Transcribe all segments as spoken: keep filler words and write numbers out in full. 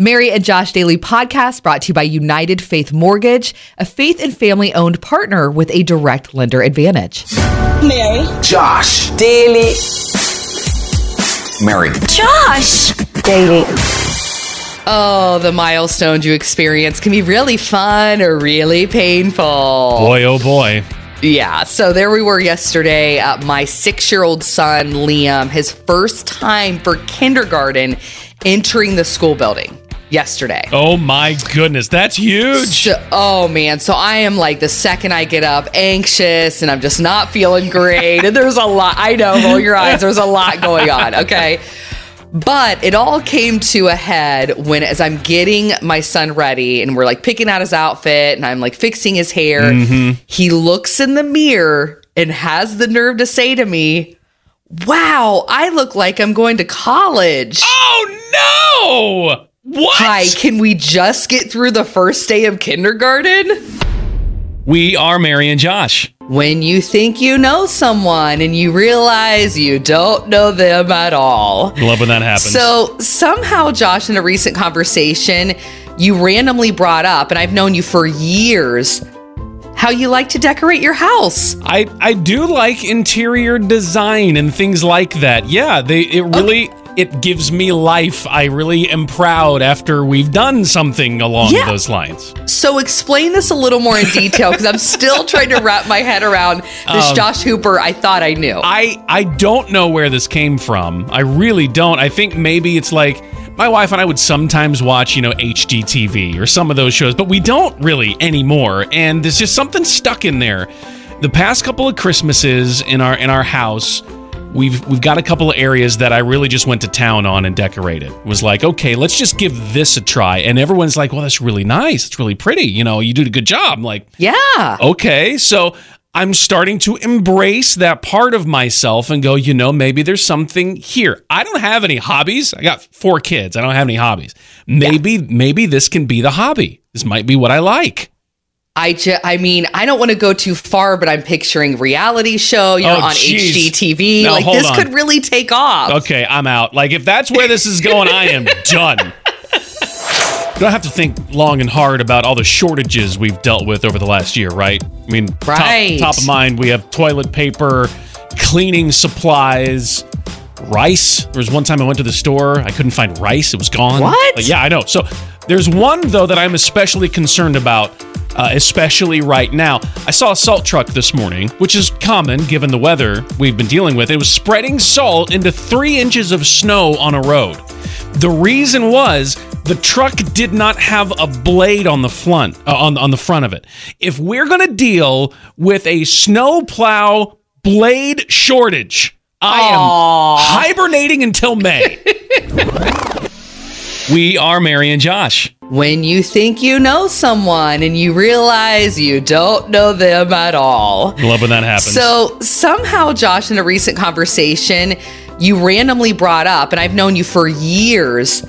Mary and Josh Daily podcast brought to you by United Faith Mortgage, a faith and family-owned partner with a direct lender advantage. Mary. Josh. Daily. Mary. Josh. Daily. Oh, the milestones you experience can be really fun or really painful. Boy, oh boy. Yeah, so there we were yesterday. Uh, my six-year-old son, Liam, his first time for kindergarten entering the school building. Yesterday. Oh my goodness, that's huge. So, oh man, so I am like the second I get up, anxious, and I'm just not feeling great. And there's a lot, I know, roll your eyes, there's a lot going on, okay? But it all came to a head when, as I'm getting my son ready and we're like picking out his outfit and I'm like fixing his hair, mm-hmm. he looks in the mirror and has the nerve to say to me, "Wow, I look like I'm going to college." Oh no! What? Hi, can we just get through the first day of kindergarten? We are Mary and Josh. When you think you know someone and you realize you don't know them at all. Love when that happens. So somehow, Josh, in a recent conversation, you randomly brought up, and I've known you for years, how you like to decorate your house. I, I do like interior design and things like that. Yeah, they it really... Okay. It gives me life. I really am proud after we've done something along yeah. those lines. So explain this a little more in detail, because I'm still trying to wrap my head around this um, Josh Hooper I thought I knew. I, I don't know where this came from. I really don't. I think maybe it's like my wife and I would sometimes watch, you know, H G T V or some of those shows, but we don't really anymore. And there's just something stuck in there. The past couple of Christmases in our in our house, We've we've got a couple of areas that I really just went to town on and decorated. It was like, okay, let's just give this a try. And everyone's like, well, that's really nice. It's really pretty. You know, you did a good job. I'm like, yeah. Okay. So I'm starting to embrace that part of myself and go, you know, maybe there's something here. I don't have any hobbies. I got four kids. I don't have any hobbies. Maybe, yeah. maybe this can be the hobby. This might be what I like. I, ju- I mean, I don't want to go too far, but I'm picturing reality show, you know, oh, on geez. H G T V. No, like, this on. could really take off. Okay, I'm out. Like, if that's where this is going, I am done. You don't have to think long and hard about all the shortages we've dealt with over the last year, right? I mean, right. Top, top of mind, we have toilet paper, cleaning supplies, rice. There was one time I went to the store, I couldn't find rice. It was gone. What? Like, yeah, I know. So there's one, though, that I'm especially concerned about. Uh, especially right now. I saw a salt truck this morning, which is common given the weather we've been dealing with. It was spreading salt into three inches of snow on a road. The reason was the truck did not have a blade on the front, uh, on, on the front of it. If we're going to deal with a snow plow blade shortage, I am Aww. hibernating until May. We are Mary and Josh. When you think you know someone and you realize you don't know them at all. Love when that happens. So somehow, Josh, in a recent conversation, you randomly brought up, and I've known you for years,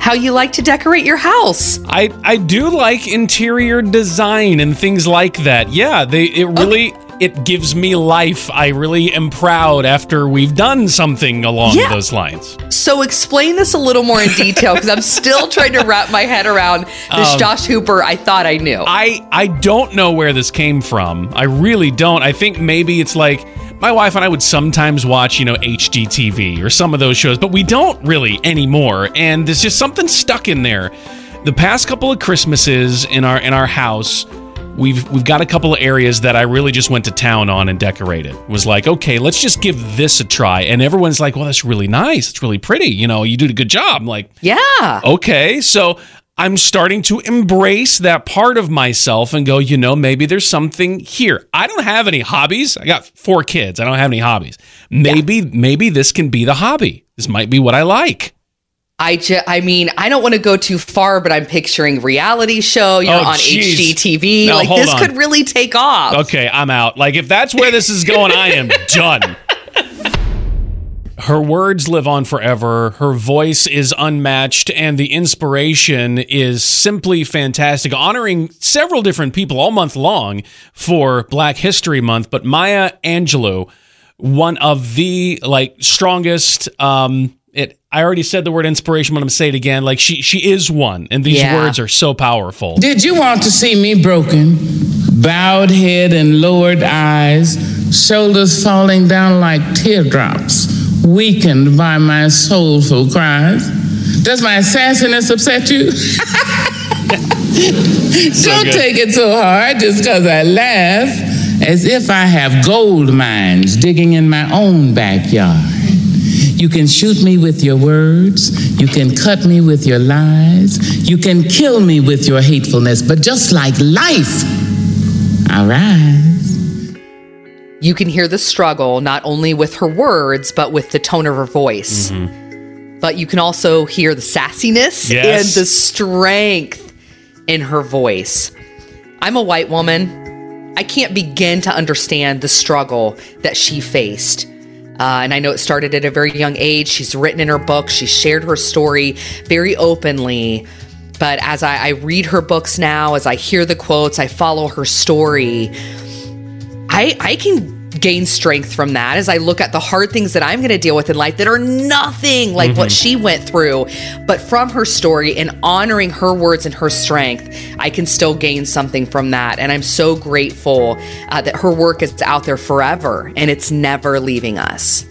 how you like to decorate your house. I, I do like interior design and things like that. Yeah, they it really... Okay. It gives me life. I really am proud after we've done something along yeah. those lines. So explain this a little more in detail, because I'm still trying to wrap my head around this um, Josh Hooper I thought I knew. I, I don't know where this came from. I really don't. I think maybe it's like my wife and I would sometimes watch, you know, H G T V or some of those shows, but we don't really anymore. And there's just something stuck in there. The past couple of Christmases in our in our house, We've we've got a couple of areas that I really just went to town on and decorated. It was like, okay, let's just give this a try. And everyone's like, well, that's really nice. It's really pretty. You know, you did a good job. I'm like, yeah. Okay. So I'm starting to embrace that part of myself and go, you know, maybe there's something here. I don't have any hobbies. I got four kids. I don't have any hobbies. Maybe, yeah. maybe this can be the hobby. This might be what I like. I, ju- I mean, I don't want to go too far, but I'm picturing reality show, you know, oh, on geez. H G T V. No, like, this on. could really take off. Okay, I'm out. Like, if that's where this is going, I am done. Her words live on forever. Her voice is unmatched, and the inspiration is simply fantastic. Honoring several different people all month long for Black History Month, but Maya Angelou, one of the, like, strongest... um, It I already said the word inspiration, but I'm going to say it again. Like, she she is one, and these yeah. words are so powerful. Did you want to see me broken, bowed head and lowered eyes, shoulders falling down like teardrops, weakened by my soulful cries? Does my sassiness upset you? So Don't good. Take it so hard just because I laugh, as if I have gold mines digging in my own backyard. You can shoot me with your words. You can cut me with your lies. You can kill me with your hatefulness. But just like life, I rise. You can hear the struggle, not only with her words, but with the tone of her voice. Mm-hmm. But you can also hear the sassiness yes. and the strength in her voice. I'm a white woman. I can't begin to understand the struggle that she faced. Uh, and I know it started at a very young age. She's written in her book. She shared her story very openly. But as I, I read her books now, as I hear the quotes, I follow her story. I, I can gain strength from that as I look at the hard things that I'm going to deal with in life that are nothing like mm-hmm. what she went through. But from her story and honoring her words and her strength, I can still gain something from that. And I'm so grateful uh, that her work is out there forever and it's never leaving us.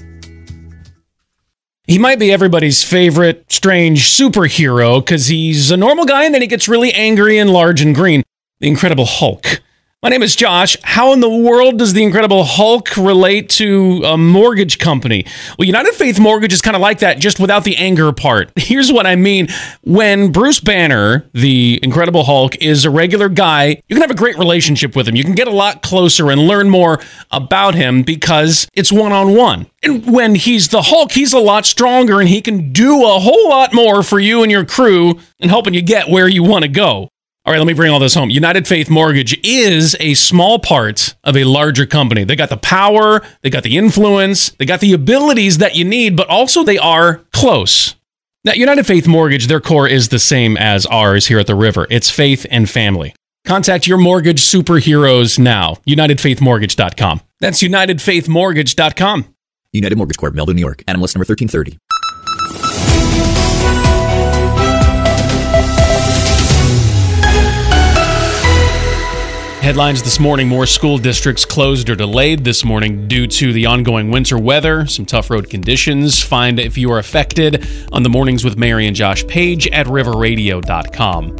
He might be everybody's favorite strange superhero because he's a normal guy and then he gets really angry and large and green. The Incredible Hulk. My name is Josh. How in the world does the Incredible Hulk relate to a mortgage company? Well, United Faith Mortgage is kind of like that, just without the anger part. Here's what I mean. When Bruce Banner, the Incredible Hulk, is a regular guy, you can have a great relationship with him. You can get a lot closer and learn more about him because it's one-on-one. And when he's the Hulk, he's a lot stronger and he can do a whole lot more for you and your crew and helping you get where you want to go. All right, let me bring all this home. United Faith Mortgage is a small part of a larger company. They got the power, they got the influence, they got the abilities that you need, but also they are close. Now, United Faith Mortgage, their core is the same as ours here at the River. It's faith and family. Contact your mortgage superheroes now. united faith mortgage dot com. That's united faith mortgage dot com. United Mortgage Corp, Melville, New York. Animalist number thirteen thirty. Headlines this morning, more school districts closed or delayed this morning due to the ongoing winter weather, some tough road conditions. Find if you are affected on the Mornings with Mary and Josh page at river radio dot com.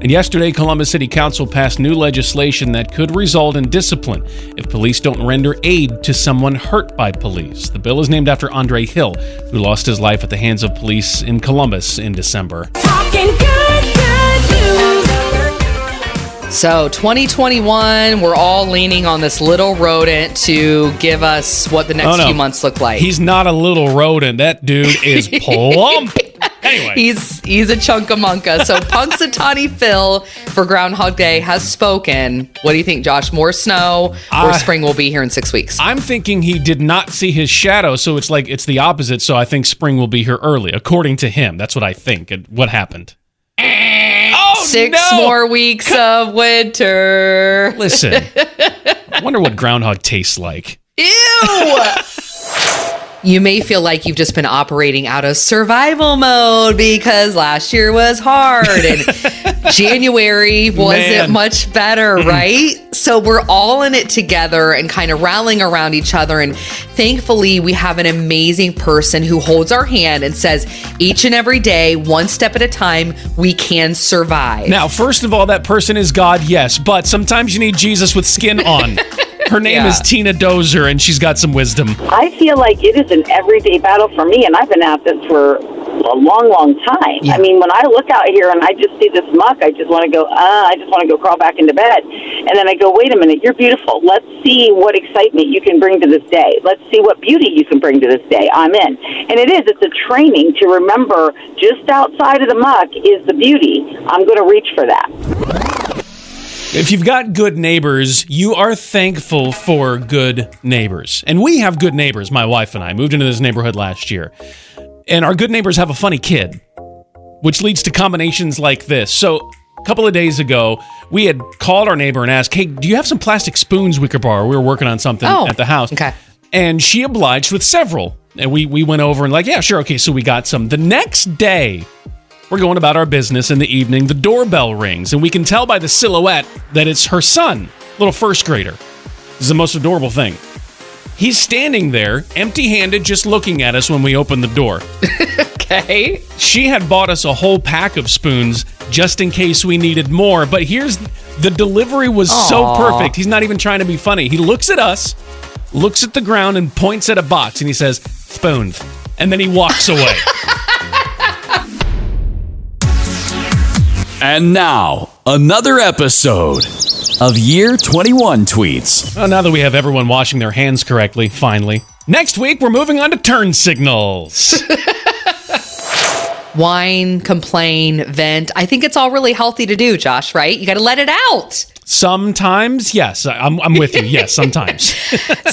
And yesterday, Columbus City Council passed new legislation that could result in discipline if police don't render aid to someone hurt by police. The bill is named after Andre Hill, who lost his life at the hands of police in Columbus in December. Talking good, good news. So twenty twenty-one, we're all leaning on this little rodent to give us what the next oh, no. few months look like. He's not a little rodent. That dude is plump. Anyway. He's he's a chunkamunka. So Punxsutawney Phil for Groundhog Day has spoken. What do you think, Josh? More snow or uh, spring will be here in six weeks? I'm thinking he did not see his shadow, so it's like it's the opposite. So I think spring will be here early, according to him. That's what I think. What happened? Six no. more weeks Come. of winter. Listen, I wonder what groundhog tastes like. Ew! You may feel like you've just been operating out of survival mode because last year was hard and January wasn't Man. much better, right? So we're all in it together and kind of rallying around each other. And thankfully, we have an amazing person who holds our hand and says each and every day, one step at a time, we can survive. Now, first of all, that person is God, yes, but sometimes you need Jesus with skin on. Her name yeah. is Tina Dozer, and she's got some wisdom. I feel like it is an everyday battle for me, and I've been at this for a long, long time. Yeah. I mean, when I look out here and I just see this muck, I just want to go, ah, I just want to go crawl back into bed. And then I go, wait a minute, you're beautiful. Let's see what excitement you can bring to this day. Let's see what beauty you can bring to this day. I'm in. And it is, it's a training to remember just outside of the muck is the beauty. I'm going to reach for that. If you've got good neighbors, you are thankful for good neighbors. And we have good neighbors, my wife and I. Moved into this neighborhood last year. And our good neighbors have a funny kid, which leads to combinations like this. So a couple of days ago, we had called our neighbor and asked, hey, do you have some plastic spoons we could borrow? We were working on something oh, at the house. Okay. And she obliged with several. And we we went over and like, yeah, sure, okay, so we got some. The next day, we're going about our business in the evening. The doorbell rings, and we can tell by the silhouette that it's her son, little first grader. This is the most adorable thing. He's standing there, empty-handed, just looking at us when we open the door. Okay. She had bought us a whole pack of spoons just in case we needed more, but here's, the delivery was Aww. so perfect. He's not even trying to be funny. He looks at us, looks at the ground, and points at a box, and he says, spoons. And then he walks away. And now, another episode of Year twenty-one Tweets. Well, now that we have everyone washing their hands correctly, finally. Next week, we're moving on to turn signals. Whine, complain, vent. I think it's all really healthy to do, Josh, right? You got to let it out. Sometimes, yes. I'm, I'm with you. Yes, sometimes.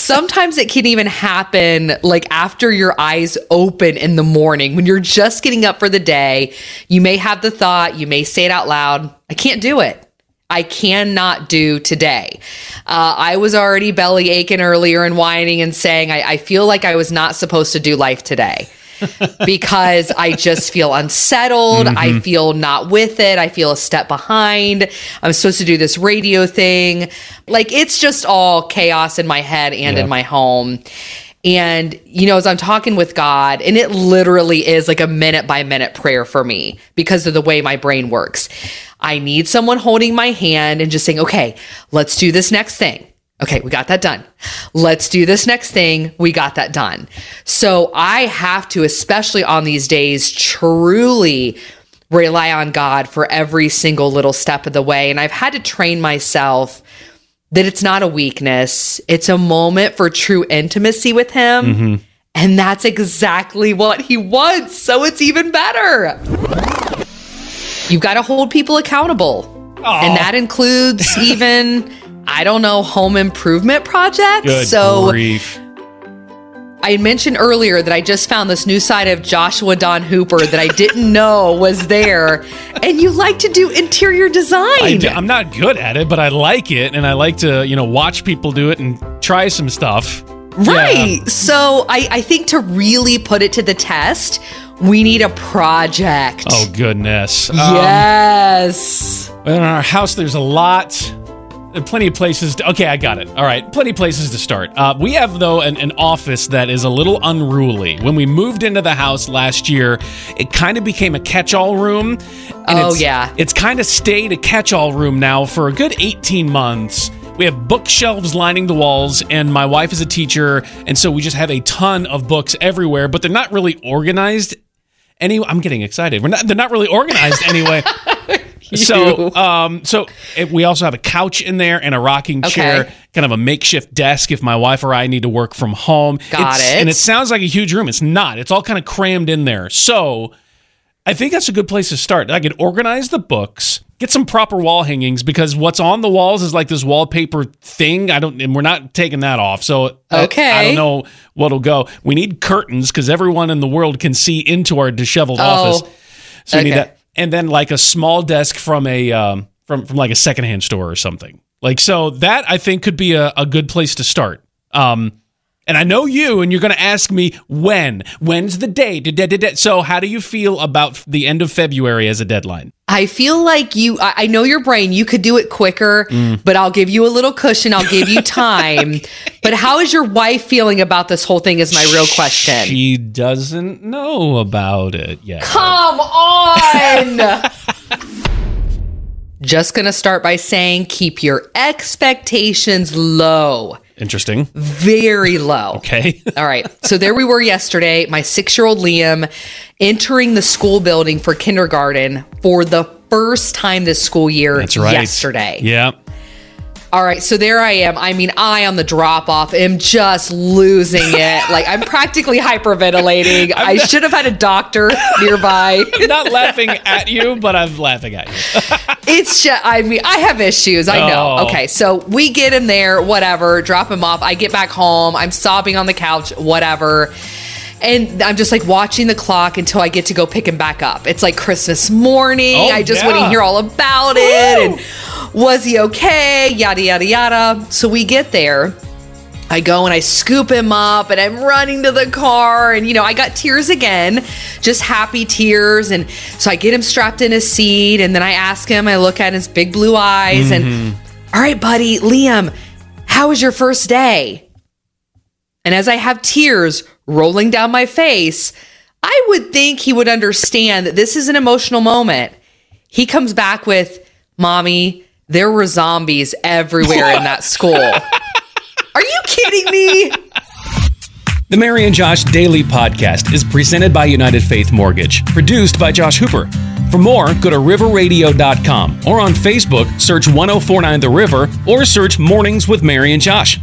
Sometimes it can even happen like after your eyes open in the morning when you're just getting up for the day. You may have the thought, you may say it out loud. I can't do it. I cannot do today. Uh, I was already belly aching earlier and whining and saying, I, I feel like I was not supposed to do life today. Because I just feel unsettled. Mm-hmm. I feel not with it. I feel a step behind. I'm supposed to do this radio thing. Like, it's just all chaos in my head and yeah. in my home. And, you know, as I'm talking with God, and it literally is like a minute by minute prayer for me because of the way my brain works. I need someone holding my hand and just saying, okay, let's do this next thing. Okay, we got that done. Let's do this next thing. We got that done. So I have to, especially on these days, truly rely on God for every single little step of the way. And I've had to train myself that it's not a weakness. It's a moment for true intimacy with him. Mm-hmm. And that's exactly what he wants. So it's even better. You've got to hold people accountable. Aww. And that includes even... I don't know, home improvement projects. Good so grief. I mentioned earlier that I just found this new side of Joshua Don Hooper that I didn't know was there. And you like to do interior design. I do. I'm not good at it, but I like it. And I like to, you know, watch people do it and try some stuff. Right. Yeah. So I, I think to really put it to the test, we need a project. Oh, goodness. Yes. Um, in our house, there's a lot... Plenty of places. To, okay, I got it. All right. Plenty of places to start. Uh, we have, though, an, an office that is a little unruly. When we moved into the house last year, it kind of became a catch-all room. And oh, it's, yeah. It's kind of stayed a catch-all room now for a good eighteen months. We have bookshelves lining the walls, and my wife is a teacher, and so we just have a ton of books everywhere, but they're not really organized. Any, I'm getting excited. We're not. They're not really organized anyway. You. So, um, so it, we also have a couch in there and a rocking chair, okay. kind of a makeshift desk if my wife or I need to work from home. Got it's, it. And it sounds like a huge room. It's not. It's all kind of crammed in there. So I think that's a good place to start. I could organize the books, get some proper wall hangings because what's on the walls is like this wallpaper thing. I don't, and we're not taking that off. So okay. I, I don't know what'll go. We need curtains because everyone in the world can see into our disheveled oh. office. So we okay. need that. And then like a small desk from a um, from from like a secondhand store or something. Like so that I think could be a, a good place to start. Um, and I know you, and you're going to ask me when. When's the day? So how do you feel about the end of February as a deadline? I feel like you. I know your brain. You could do it quicker, mm. but I'll give you a little cushion. I'll give you time. Okay. But how is your wife feeling about this whole thing? Is my real question. She doesn't know about it yet. Come on. Just gonna start by saying, keep your expectations low. Interesting. Very low. Okay. All right. So there we were yesterday. My six-year-old Liam entering the school building for kindergarten for the first time this school year. That's right. Yesterday. Yeah. All right. So there I am. I mean, I on the drop-off am just losing it. Like I'm practically hyperventilating. I'm I not- should have had a doctor nearby. I'm not laughing at you, but I'm laughing at you. It's just, I mean, I have issues. I know. Oh. Okay. So we get him there, whatever, drop him off. I get back home. I'm sobbing on the couch, whatever. And I'm just like watching the clock until I get to go pick him back up. It's like Christmas morning. Oh, I just yeah. want to hear all about Woo! It. And was he okay? Yada, yada, yada. So we get there I go and I scoop him up and I'm running to the car and, you know, I got tears again, just happy tears. And so I get him strapped in his seat and then I ask him, I look at his big blue eyes mm-hmm. and, all right, buddy, Liam, how was your first day? And as I have tears rolling down my face, I would think he would understand that this is an emotional moment. He comes back with, Mommy, there were zombies everywhere in that school. Are you kidding me? The Mary and Josh Daily Podcast is presented by United Faith Mortgage, produced by Josh Hooper. For more, go to river radio dot com or on Facebook, search one oh four nine The River or search Mornings with Mary and Josh.